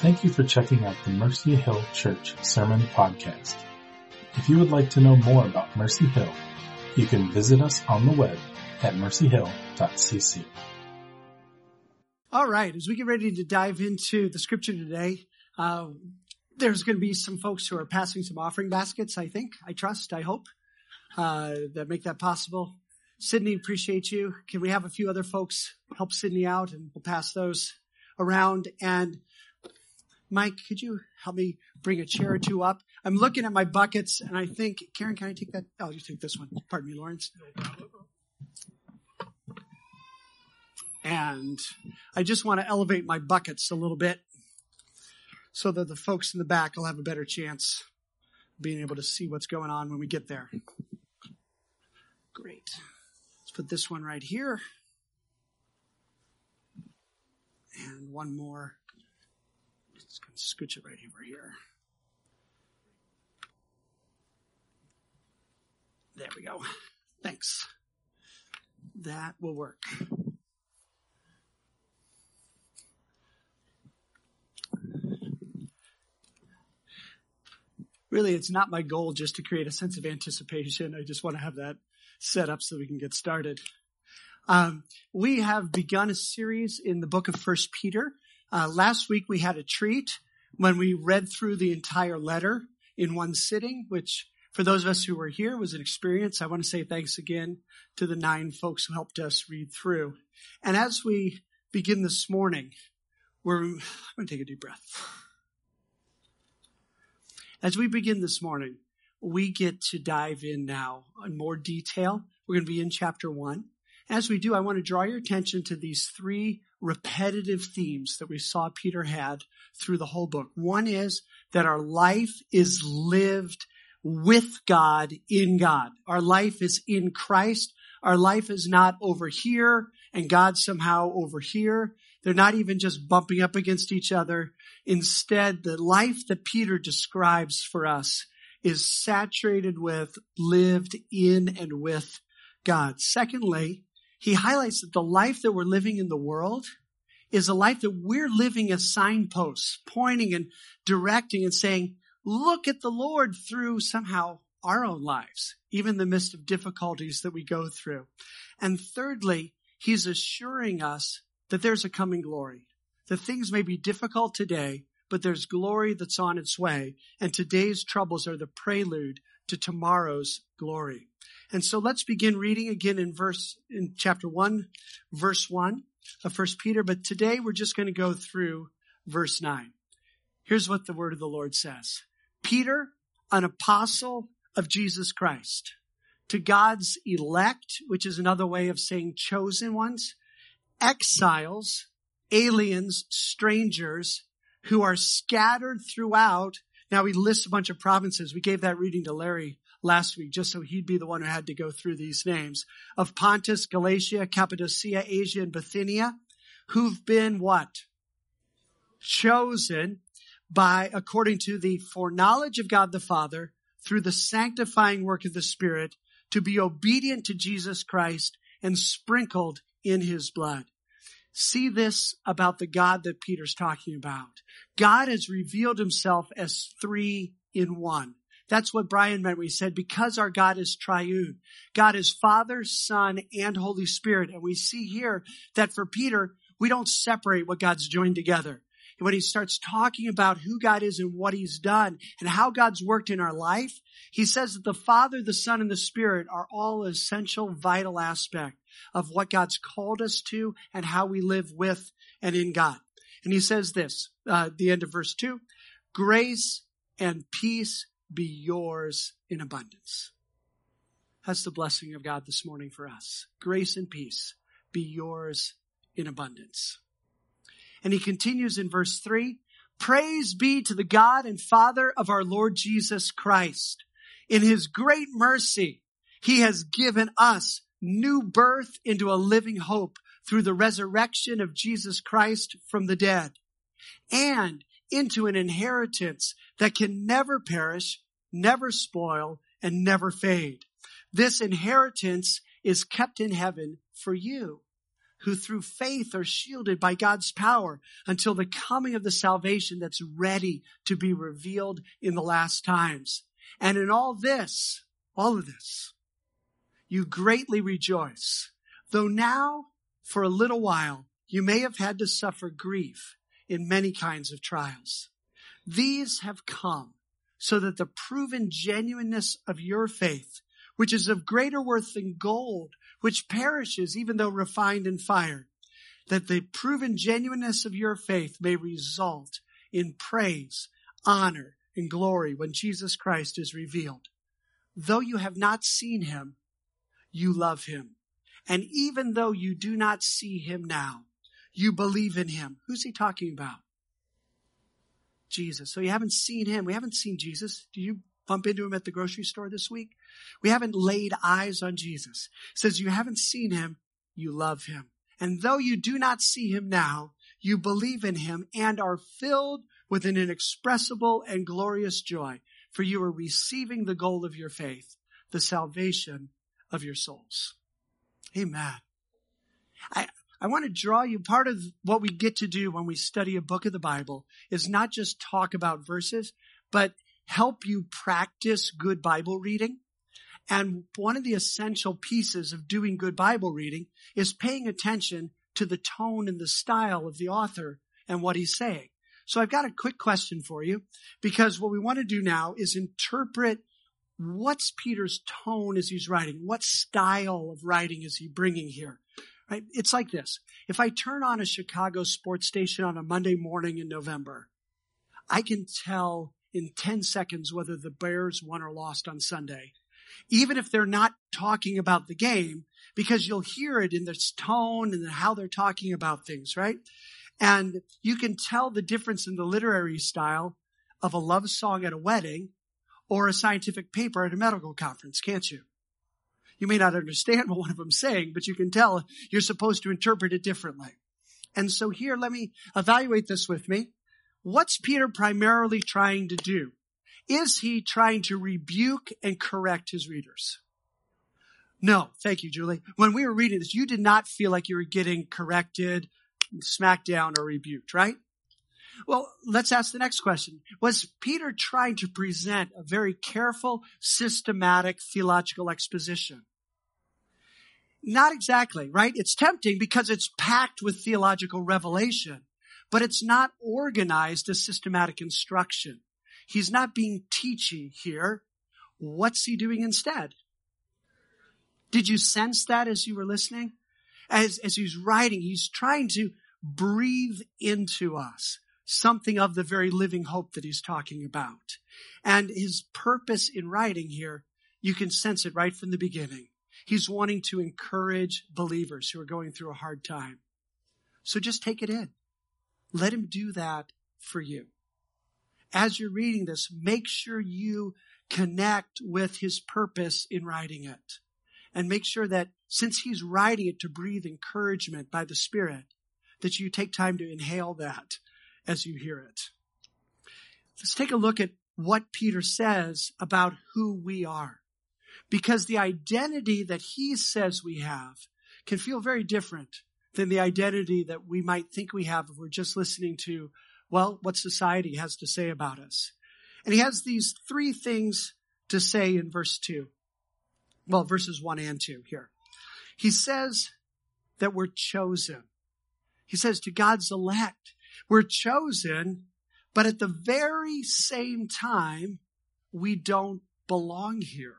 Thank you for checking out the Mercy Hill Church Sermon Podcast. If you would like to know more about Mercy Hill, you can visit us on the web at mercyhill.cc. All right, as we get ready to dive into the scripture today, there's going to be some folks who are passing some offering baskets, I think, I trust, I hope, that make that possible. Sydney, appreciate you. Can we have a few other folks help Sydney out, and we'll pass those around. And Mike, could you help me bring a chair or two up? I'm looking at my buckets, and I think, Karen, can I take that? Oh, you take this one. Pardon me, Lawrence. And I just want to elevate my buckets a little bit so that the folks in the back will have a better chance of being able to see what's going on when we get there. Great. Let's put this one right here. And one more. Just going to scooch it right over here. There we go. Thanks. That will work. Really, it's not my goal just to create a sense of anticipation. I just want to have that set up so we can get started. We have begun a series in the book of 1 Peter. Last week we had a treat when we read through the entire letter in one sitting, which for those of us who were here was an experience. I want to say thanks again to the 9 folks who helped us read through. And as we begin this morning, I'm going to take a deep breath. As we begin this morning, we get to dive in now in more detail. We're going to be in chapter 1. As we do, I want to draw your attention to these 3 repetitive themes that we saw Peter had through the whole book. One is that our life is lived with God, in God. Our life is in Christ. Our life is not over here and God somehow over here. They're not even just bumping up against each other. Instead, the life that Peter describes for us is saturated with, lived in, and with God. Secondly, he highlights that the life that we're living in the world is a life that we're living as signposts, pointing and directing and saying, look at the Lord through somehow our own lives, even in the midst of difficulties that we go through. And thirdly, he's assuring us that there's a coming glory, that things may be difficult today, but there's glory that's on its way, and today's troubles are the prelude to tomorrow's glory. And so let's begin reading again in chapter 1, verse 1 of 1 Peter, but today we're just going to go through verse 9. Here's what the word of the Lord says. Peter, an apostle of Jesus Christ, to God's elect, which is another way of saying chosen ones, exiles, aliens, strangers, who are scattered throughout. Now, he lists a bunch of provinces. We gave that reading to Larry last week just so he'd be the one who had to go through these names. Of Pontus, Galatia, Cappadocia, Asia, and Bithynia, who've been what? Chosen by, according to the foreknowledge of God the Father, through the sanctifying work of the Spirit, to be obedient to Jesus Christ and sprinkled in his blood. See this about the God that Peter's talking about. God has revealed himself as 3 in 1. That's what Brian meant when he said, because our God is triune. God is Father, Son, and Holy Spirit. And we see here that for Peter, we don't separate what God's joined together. And when he starts talking about who God is and what he's done and how God's worked in our life, he says that the Father, the Son, and the Spirit are all essential, vital aspects of what God's called us to and how we live with and in God. And he says this, at the end of verse 2, grace and peace be yours in abundance. That's the blessing of God this morning for us. Grace and peace be yours in abundance. And he continues in verse 3, praise be to the God and Father of our Lord Jesus Christ. In his great mercy, he has given us new birth into a living hope through the resurrection of Jesus Christ from the dead, and into an inheritance that can never perish, never spoil, and never fade. This inheritance is kept in heaven for you, who through faith are shielded by God's power until the coming of the salvation that's ready to be revealed in the last times. And in all of this, you greatly rejoice, though now for a little while you may have had to suffer grief in many kinds of trials. These have come so that the proven genuineness of your faith, which is of greater worth than gold, which perishes even though refined in fire, that the proven genuineness of your faith may result in praise, honor, and glory when Jesus Christ is revealed. Though you have not seen him, you love him. And even though you do not see him now, you believe in him. Who's he talking about? Jesus. So you haven't seen him. We haven't seen Jesus. Do you bump into him at the grocery store this week? We haven't laid eyes on Jesus. It says you haven't seen him, you love him. And though you do not see him now, you believe in him and are filled with an inexpressible and glorious joy, for you are receiving the goal of your faith, the salvation of your souls. Amen. I want to draw you, part of what we get to do when we study a book of the Bible is not just talk about verses, but help you practice good Bible reading. And one of the essential pieces of doing good Bible reading is paying attention to the tone and the style of the author and what he's saying. So I've got a quick question for you, because what we want to do now is interpret what's Peter's tone as he's writing. What style of writing is he bringing here? Right? It's like this. If I turn on a Chicago sports station on a Monday morning in November, I can tell in 10 seconds whether the Bears won or lost on Sunday, even if they're not talking about the game, because you'll hear it in their tone and how they're talking about things, right? And you can tell the difference in the literary style of a love song at a wedding or a scientific paper at a medical conference, can't you? You may not understand what one of them's saying, but you can tell you're supposed to interpret it differently. And so here, let me evaluate this with me. What's Peter primarily trying to do? Is he trying to rebuke and correct his readers? No, thank you, Julie. When we were reading this, you did not feel like you were getting corrected, smacked down, or rebuked, right? Well, let's ask the next question. Was Peter trying to present a very careful, systematic theological exposition? Not exactly, right? It's tempting because it's packed with theological revelation, but it's not organized as systematic instruction. He's not being teachy here. What's he doing instead? Did you sense that as you were listening? As he's writing, he's trying to breathe into us something of the very living hope that he's talking about. And his purpose in writing here, you can sense it right from the beginning. He's wanting to encourage believers who are going through a hard time. So just take it in. Let him do that for you. As you're reading this, make sure you connect with his purpose in writing it. And make sure that since he's writing it to breathe encouragement by the Spirit, that you take time to inhale that as you hear it. Let's take a look at what Peter says about who we are, because the identity that he says we have can feel very different than the identity that we might think we have if we're just listening to, well, what society has to say about us. And he has these three things to say in verses 1 and 2 here. He says that we're chosen. He says to God's elect, we're chosen, but at the very same time, we don't belong here.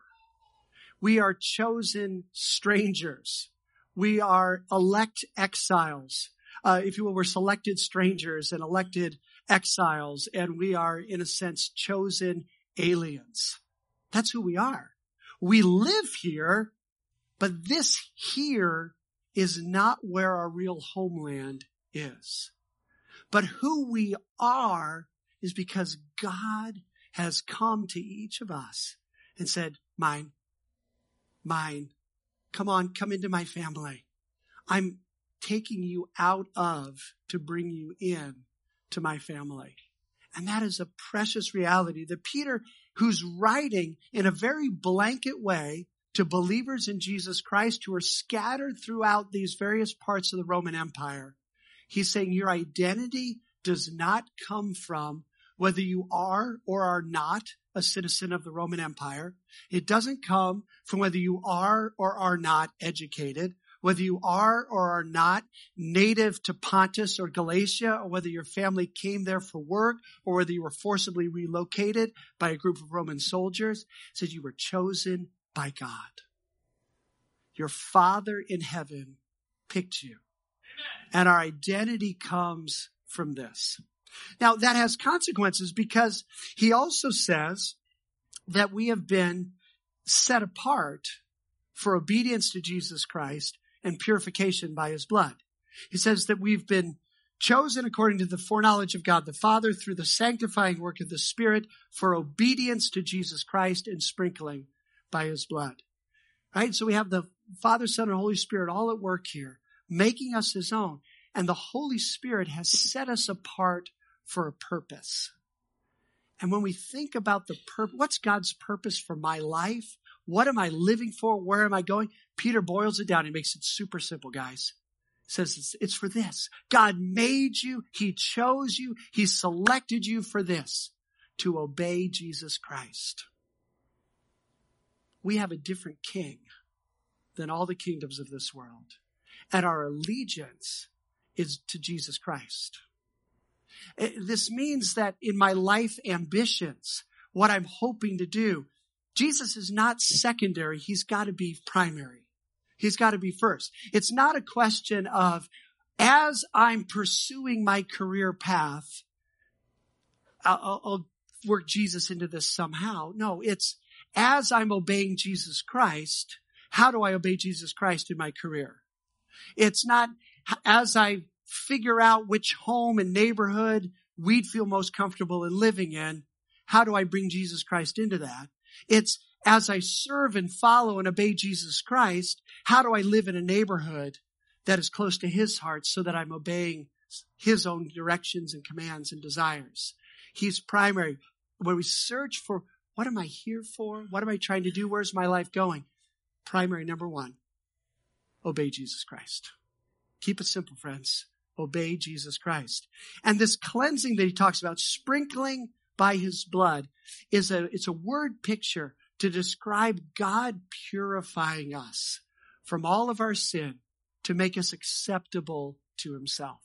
We are chosen strangers. We are elect exiles. If you will, we're selected strangers and elected exiles, and we are, in a sense, chosen aliens. That's who we are. We live here, but this here is not where our real homeland is. But who we are is because God has come to each of us and said, mine, come on, come into my family. I'm taking you out of to bring you in to my family. And that is a precious reality that Peter, who's writing in a very blanket way, to believers in Jesus Christ who are scattered throughout these various parts of the Roman Empire. He's saying your identity does not come from whether you are or are not a citizen of the Roman Empire. It doesn't come from whether you are or are not educated, whether you are or are not native to Pontus or Galatia, or whether your family came there for work, or whether you were forcibly relocated by a group of Roman soldiers. It says you were chosen by God. Your Father in heaven picked you. Amen. And our identity comes from this. Now, that has consequences because he also says that we have been set apart for obedience to Jesus Christ and purification by his blood. He says that we've been chosen according to the foreknowledge of God the Father through the sanctifying work of the Spirit for obedience to Jesus Christ and sprinkling by his blood. Right? So we have the Father, Son, and Holy Spirit all at work here, making us his own. And the Holy Spirit has set us apart for a purpose. And when we think about the purpose, what's God's purpose for my life? What am I living for? Where am I going? Peter boils it down. He makes it super simple, guys. He says it's for this. God made you. He chose you. He selected you for this, to obey Jesus Christ. We have a different king than all the kingdoms of this world. And our allegiance is to Jesus Christ. This means that in my life ambitions, what I'm hoping to do, Jesus is not secondary. He's got to be primary. He's got to be first. It's not a question of, as I'm pursuing my career path, I'll work Jesus into this somehow. No, it's as I'm obeying Jesus Christ, how do I obey Jesus Christ in my career? It's not as I figure out which home and neighborhood we'd feel most comfortable in living in, how do I bring Jesus Christ into that? It's as I serve and follow and obey Jesus Christ, how do I live in a neighborhood that is close to his heart so that I'm obeying his own directions and commands and desires? He's primary. When we search for what am I here for? What am I trying to do? Where's my life going? Primary number one, obey Jesus Christ. Keep it simple, friends. Obey Jesus Christ. And this cleansing that he talks about, sprinkling by his blood, it's a word picture to describe God purifying us from all of our sin to make us acceptable to himself.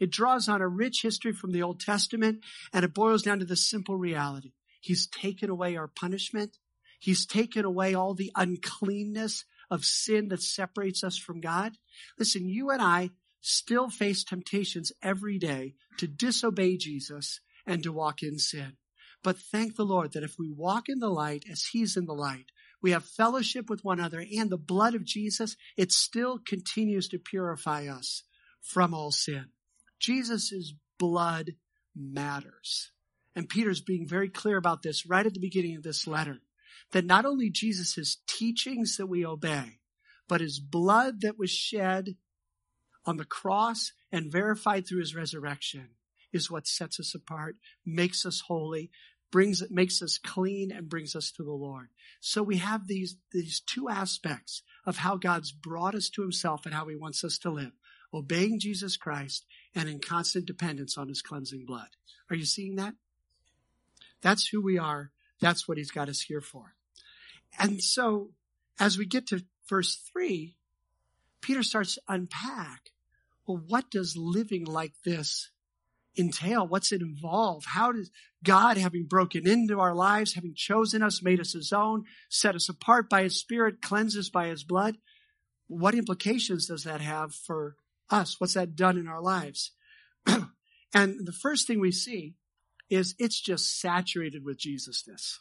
It draws on a rich history from the Old Testament, and it boils down to the simple reality. He's taken away our punishment. He's taken away all the uncleanness of sin that separates us from God. Listen, you and I still face temptations every day to disobey Jesus and to walk in sin. But thank the Lord that if we walk in the light as he's in the light, we have fellowship with one another, and the blood of Jesus, it still continues to purify us from all sin. Jesus' blood matters. And Peter's being very clear about this right at the beginning of this letter, that not only Jesus' teachings that we obey, but his blood that was shed on the cross and verified through his resurrection is what sets us apart, makes us holy, makes us clean, and brings us to the Lord. So we have these two aspects of how God's brought us to himself and how he wants us to live, obeying Jesus Christ and in constant dependence on his cleansing blood. Are you seeing that? That's who we are. That's what he's got us here for. And so as we get to verse 3, Peter starts to unpack, well, what does living like this entail? What's it involve? How does God, having broken into our lives, having chosen us, made us his own, set us apart by his Spirit, cleansed us by his blood, what implications does that have for us? What's that done in our lives? And the first thing we see is it's just saturated with Jesusness.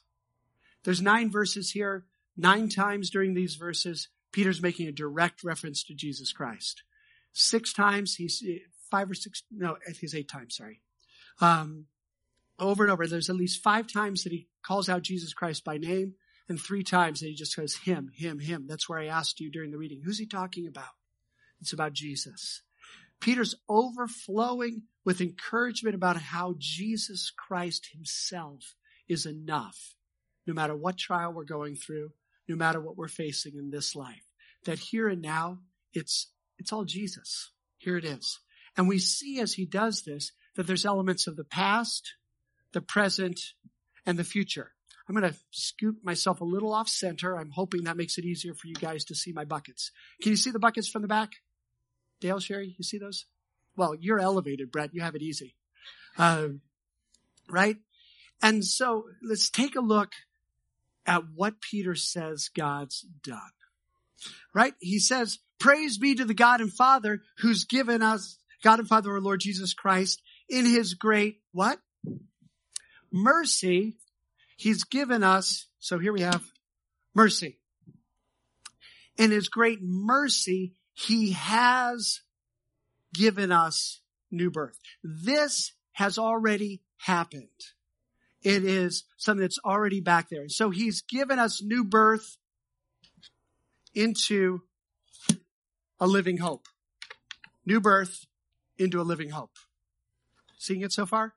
There's 9 verses here. 9 times during these verses, Peter's making a direct reference to Jesus Christ. 6 times, he's 5 or 6, no, he's 8 times, sorry. Over and over, there's at least 5 times that he calls out Jesus Christ by name, and 3 times that he just says, him, him, him. That's where I asked you during the reading, who's he talking about? It's about Jesus. Peter's overflowing with encouragement about how Jesus Christ himself is enough, no matter what trial we're going through, no matter what we're facing in this life. That here and now, it's all Jesus. Here it is. And we see as he does this, that there's elements of the past, the present, and the future. I'm going to scoop myself a little off center. I'm hoping that makes it easier for you guys to see my buckets. Can you see the buckets from the back? Dale, Sherry, you see those? Well, you're elevated, Brett. You have it easy. Right? And so let's take a look at what Peter says God's done. Right? He says, praise be to the God and Father who's given us, God and Father, our Lord Jesus Christ, in his great, what? Mercy. He's given us, so here we have mercy. In his great mercy, he has given us new birth. This has already happened. It is something that's already back there. And so he's given us new birth into a living hope. New birth into a living hope. Seeing it so far?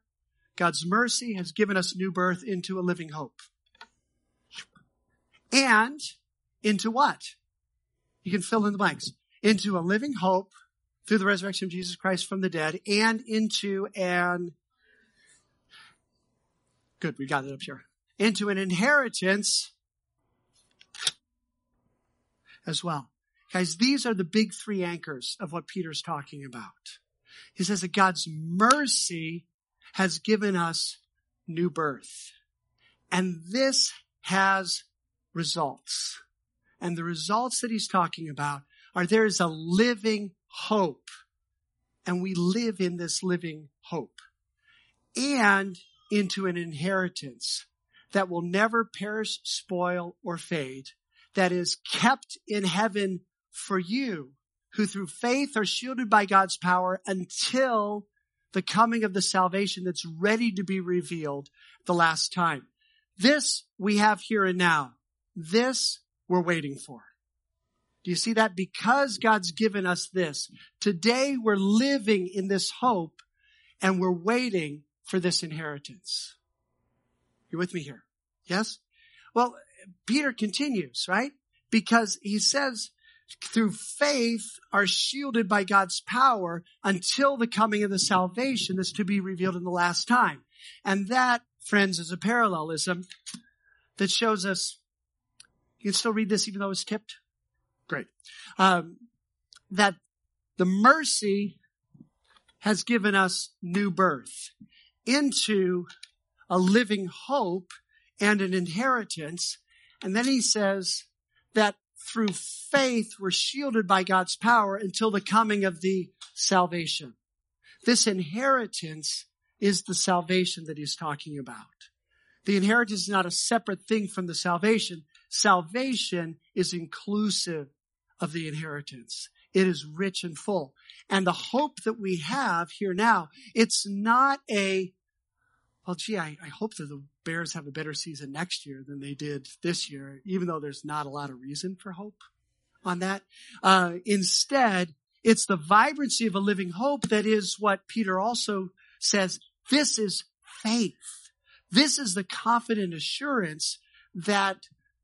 God's mercy has given us new birth into a living hope. And into what? You can fill in the blanks. Into a living hope through the resurrection of Jesus Christ from the dead and into an... Good, we got it up here. Into an inheritance as well. Guys, these are the big three anchors of what Peter's talking about. He says that God's mercy has given us new birth. And this has results. And the results that he's talking about are there is a living hope. And we live in this living hope. And into an inheritance that will never perish, spoil, or fade, that is kept in heaven for you, who through faith are shielded by God's power until the coming of the salvation that's ready to be revealed the last time. This we have here and now. This we're waiting for. Do you see that? Because God's given us this. Today we're living in this hope and we're waiting for this inheritance. You're with me here? Yes? Well, Peter continues, right? Because he says, through faith are shielded by God's power until the coming of the salvation that's to be revealed in the last time. And that, friends, is a parallelism that shows us, you can still read this even though it's tipped? Great. That the mercy has given us new birth into a living hope and an inheritance. And then he says that through faith, we're shielded by God's power until the coming of the salvation. This inheritance is the salvation that he's talking about. The inheritance is not a separate thing from the salvation. Salvation is inclusive of the inheritance. It is rich and full. And the hope that we have here now, it's not a, well, gee, I hope that the Bears have a better season next year than they did this year, even though there's not a lot of reason for hope on that. Instead, it's the vibrancy of a living hope that is what Peter also says. This is faith. This is the confident assurance that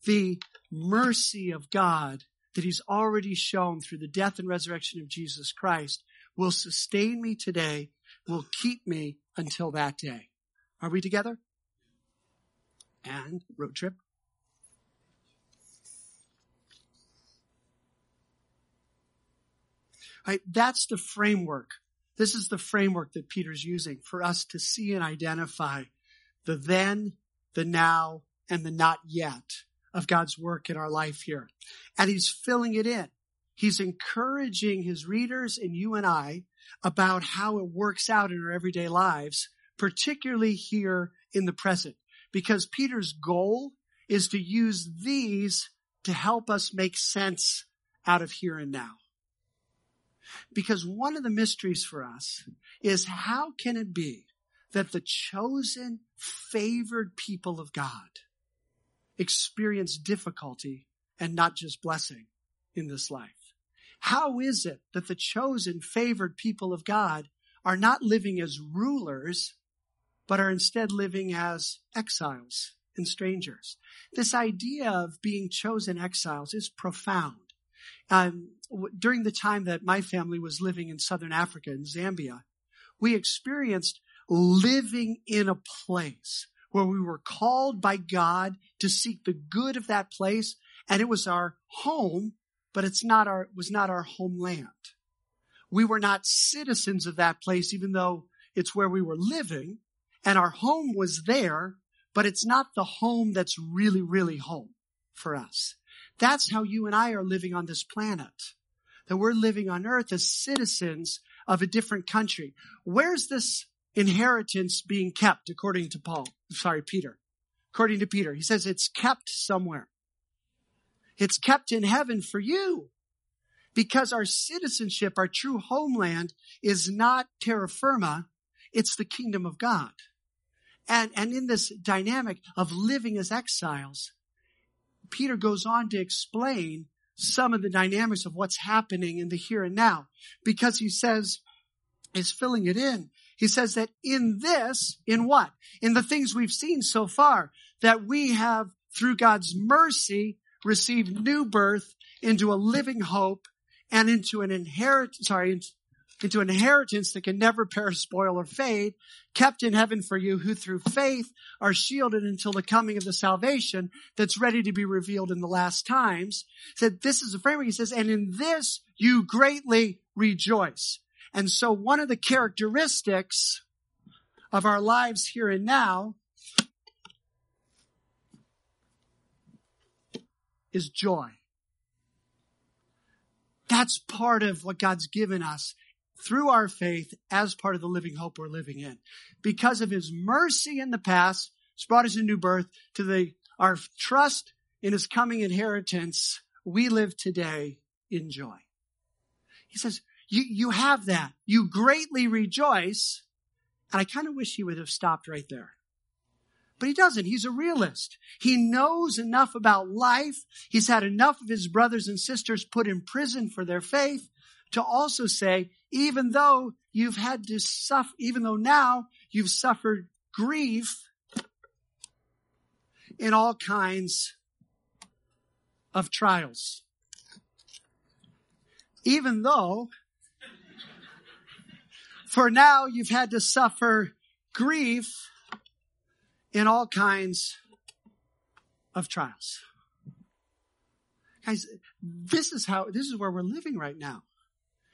the mercy of God that he's already shown through the death and resurrection of Jesus Christ will sustain me today, will keep me until that day. Are we together? And road trip. All right, that's the framework. This is the framework that Peter's using for us to see and identify the then, the now, and the not yet of God's work in our life here. And he's filling it in. He's encouraging his readers and you and I about how it works out in our everyday lives, particularly here in the present, because Peter's goal is to use these to help us make sense out of here and now. Because one of the mysteries for us is how can it be that the chosen, favored people of God experience difficulty and not just blessing in this life? How is it that the chosen, favored people of God are not living as rulers, but are instead living as exiles and strangers. This idea of being chosen exiles is profound. During the time that my family was living in Southern Africa, in Zambia, we experienced living in a place where we were called by God to seek the good of that place, and it was our home, but it was not our homeland. We were not citizens of that place, even though it's where we were living, and our home was there, but it's not the home that's really, really home for us. That's how you and I are living on this planet, that we're living on earth as citizens of a different country. Where's this inheritance being kept according to Peter? According to Peter, he says it's kept somewhere. It's kept in heaven for you, because our citizenship, our true homeland, is not terra firma. It's the kingdom of God. And in this dynamic of living as exiles, Peter goes on to explain some of the dynamics of what's happening in the here and now, because he says, is filling it in. He says that in this, in what? In the things we've seen so far, that we have, through God's mercy, received new birth into a living hope and into an inheritance that can never perish, spoil, or fade, kept in heaven for you who through faith are shielded until the coming of the salvation that's ready to be revealed in the last times. Said this is the framework. He says, and in this you greatly rejoice. And so one of the characteristics of our lives here and now is joy. That's part of what God's given us through our faith as part of the living hope we're living in. Because of his mercy in the past, it's brought us a new birth to our trust in his coming inheritance. We live today in joy. He says, you have that. You greatly rejoice. And I kind of wish he would have stopped right there. But he doesn't. He's a realist. He knows enough about life. He's had enough of his brothers and sisters put in prison for their faith to also say, even though you've had to suffer, even though now you've suffered grief in all kinds of trials, even though for now you've had to suffer grief in all kinds of trials. Guys, this is where we're living right now,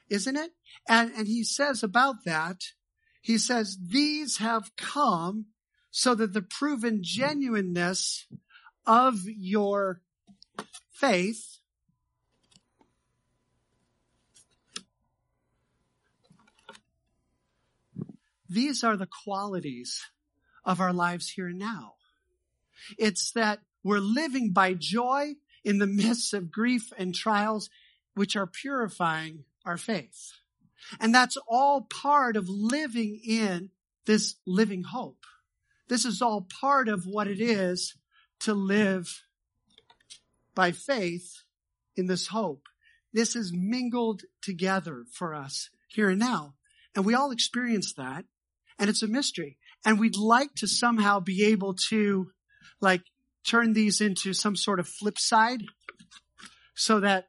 isn't it? And he says about that, he says, these have come so that the proven genuineness of your faith . These are the qualities of our lives here and now. It's that we're living by joy in the midst of grief and trials, which are purifying our faith. And that's all part of living in this living hope. This is all part of what it is to live by faith in this hope. This is mingled together for us here and now. And we all experience that. And it's a mystery. And we'd like to somehow be able to turn these into some sort of flip side so that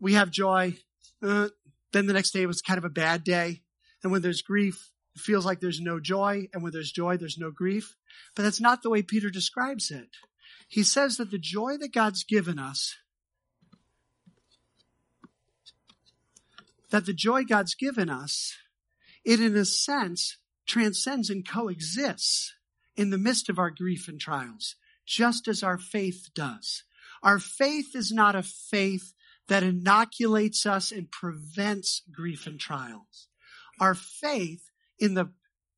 we have joy. Then the next day was kind of a bad day. And when there's grief, it feels like there's no joy. And when there's joy, there's no grief. But that's not the way Peter describes it. He says that the joy that God's given us, it in a sense transcends and coexists in the midst of our grief and trials, just as our faith does. Our faith is not a faith that inoculates us and prevents grief and trials. Our faith in the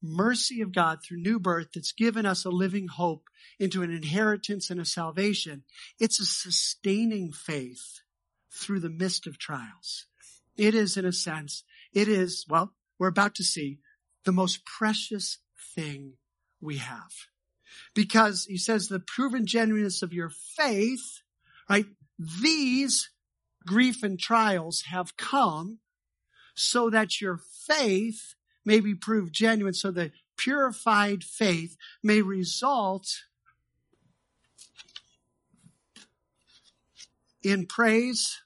mercy of God through new birth that's given us a living hope into an inheritance and a salvation, it's a sustaining faith through the midst of trials. It is, in a sense, we're about to see the most precious thing we have. Because he says the proven genuineness of your faith, right? These grief and trials have come so that your faith may be proved genuine, so the purified faith may result in praise,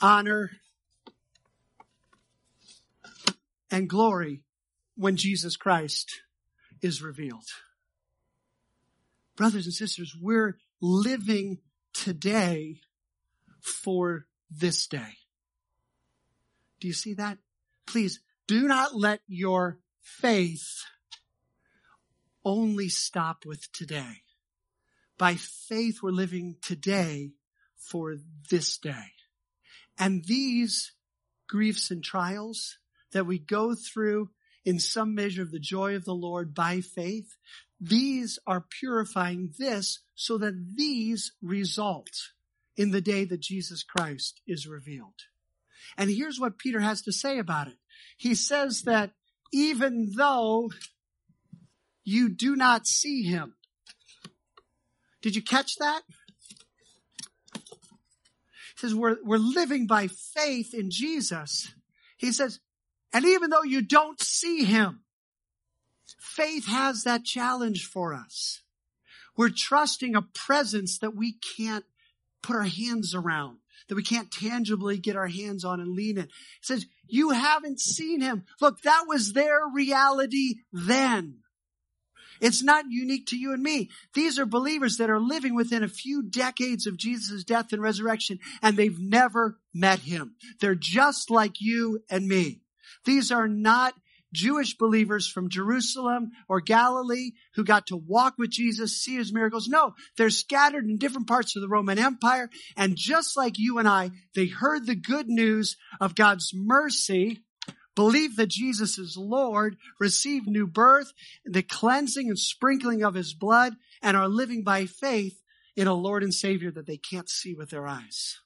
honor, and glory when Jesus Christ is revealed. Brothers and sisters, we're living today for this day. Do you see that? Please do not let your faith only stop with today. By faith, we're living today for this day. And these griefs and trials that we go through in some measure of the joy of the Lord by faith, these are purifying this so that these result in the day that Jesus Christ is revealed. And here's what Peter has to say about it. He says that even though you do not see him. Did you catch that? He says we're living by faith in Jesus. He says, and even though you don't see him, faith has that challenge for us. We're trusting a presence that we can't put our hands around, that we can't tangibly get our hands on and lean in. It says, you haven't seen him. Look, that was their reality then. It's not unique to you and me. These are believers that are living within a few decades of Jesus' death and resurrection, and they've never met him. They're just like you and me. These are not Jewish believers from Jerusalem or Galilee who got to walk with Jesus, see his miracles. No, they're scattered in different parts of the Roman Empire. And just like you and I, they heard the good news of God's mercy, believed that Jesus is Lord, received new birth, the cleansing and sprinkling of his blood, and are living by faith in a Lord and Savior that they can't see with their eyes.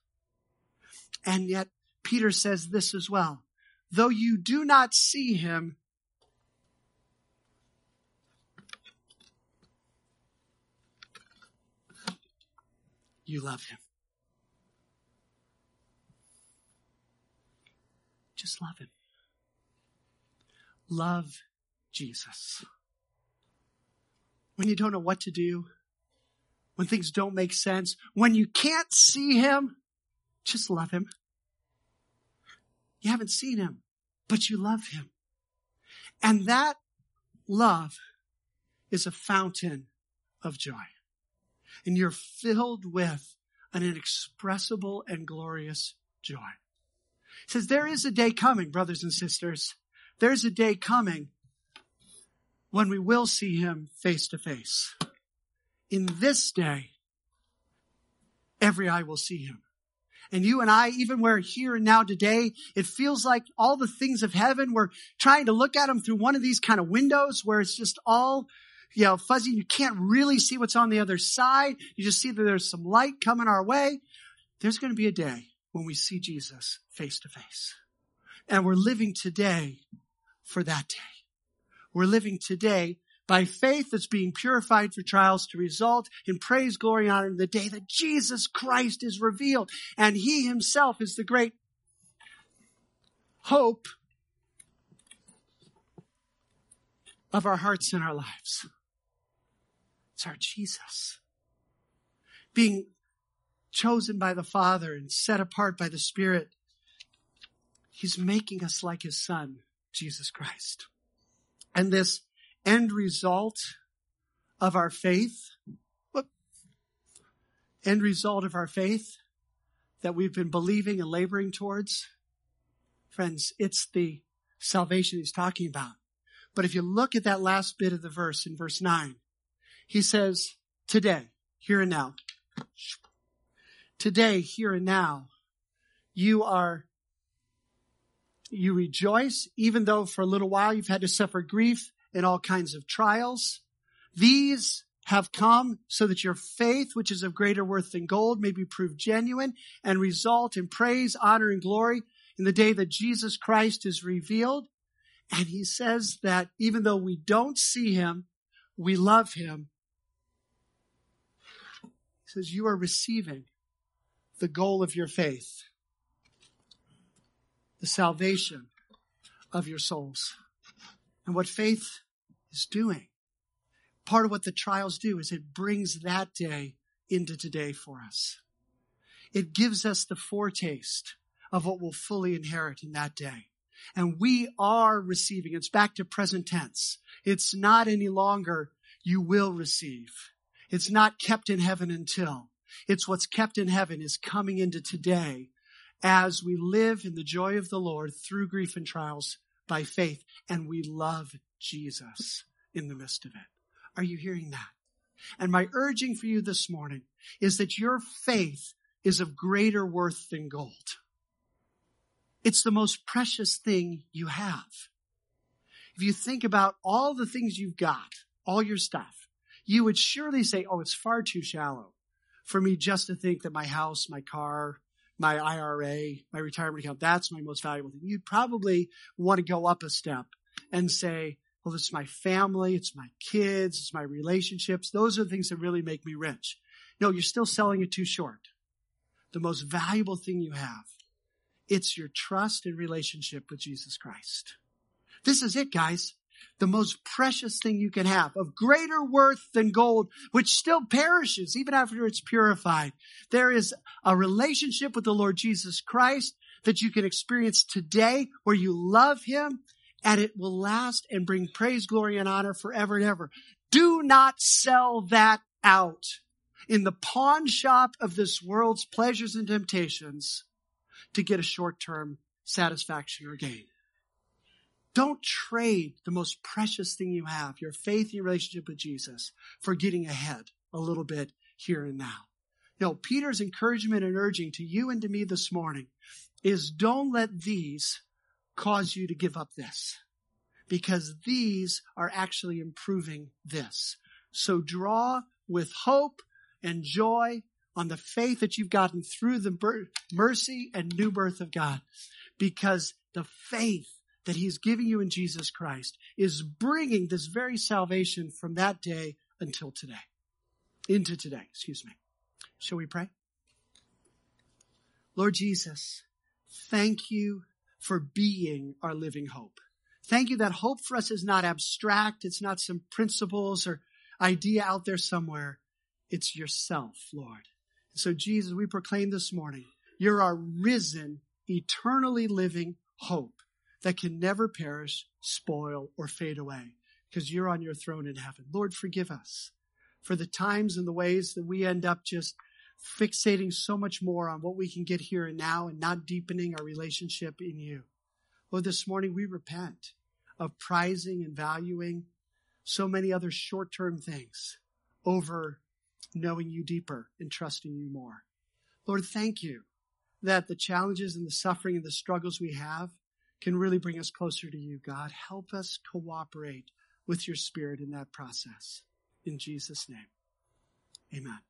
And yet Peter says this as well. Though you do not see him, you love him. Just love him. Love Jesus. When you don't know what to do, when things don't make sense, when you can't see him, just love him. You haven't seen him, but you love him. And that love is a fountain of joy. And you're filled with an inexpressible and glorious joy. It says, there is a day coming, brothers and sisters. There's a day coming when we will see him face to face. In this day, every eye will see him. And you and I, even we're here and now today, it feels like all the things of heaven, we're trying to look at them through one of these kind of windows where it's just all, fuzzy. You can't really see what's on the other side. You just see that there's some light coming our way. There's going to be a day when we see Jesus face to face. And we're living today for that day. We're living today by faith that's being purified for trials to result in praise, glory, honor in the day that Jesus Christ is revealed. And he himself is the great hope of our hearts and our lives. It's our Jesus being chosen by the Father and set apart by the Spirit. He's making us like his son, Jesus Christ. And this end result of our faith, that we've been believing and laboring towards, friends, it's the salvation he's talking about. But if you look at that last bit of the verse in verse 9, he says, today, here and now, you rejoice, even though for a little while you've had to suffer grief in all kinds of trials. These have come so that your faith, which is of greater worth than gold, may be proved genuine and result in praise, honor, and glory in the day that Jesus Christ is revealed. And he says that even though we don't see him, we love him. He says you are receiving the goal of your faith, the salvation of your souls. And what faith is doing, part of what the trials do is it brings that day into today for us. It gives us the foretaste of what we'll fully inherit in that day. And we are receiving. It's back to present tense. It's not any longer you will receive. It's not kept in heaven until. It's what's kept in heaven is coming into today as we live in the joy of the Lord through grief and trials by faith. And we love Jesus in the midst of it. Are you hearing that? And my urging for you this morning is that your faith is of greater worth than gold. It's the most precious thing you have. If you think about all the things you've got, all your stuff, you would surely say, oh, it's far too shallow for me just to think that my house, my car, my IRA, my retirement account, that's my most valuable thing. You'd probably want to go up a step and say, well, it's my family, it's my kids, it's my relationships. Those are the things that really make me rich. No, you're still selling it too short. The most valuable thing you have, it's your trust and relationship with Jesus Christ. This is it, guys. The most precious thing you can have, of greater worth than gold, which still perishes even after it's purified. There is a relationship with the Lord Jesus Christ that you can experience today where you love him, and it will last and bring praise, glory, and honor forever and ever. Do not sell that out in the pawn shop of this world's pleasures and temptations to get a short-term satisfaction or gain. Don't trade the most precious thing you have, your faith and your relationship with Jesus, for getting ahead a little bit here and now. No, Peter's encouragement and urging to you and to me this morning is don't let these cause you to give up this, because these are actually improving this. So draw with hope and joy on the faith that you've gotten through the mercy and new birth of God, because the faith that he's giving you in Jesus Christ is bringing this very salvation from that day until today, into today, excuse me. Shall we pray? Lord Jesus, thank you for being our living hope. Thank you that hope for us is not abstract. It's not some principles or idea out there somewhere. It's yourself, Lord. And so, Jesus, we proclaim this morning, you're our risen, eternally living hope that can never perish, spoil, or fade away, because you're on your throne in heaven. Lord, forgive us for the times and the ways that we end up just fixating so much more on what we can get here and now and not deepening our relationship in you. Lord, this morning we repent of prizing and valuing so many other short-term things over knowing you deeper and trusting you more. Lord, thank you that the challenges and the suffering and the struggles we have can really bring us closer to you, God. Help us cooperate with your Spirit in that process. In Jesus' name, amen.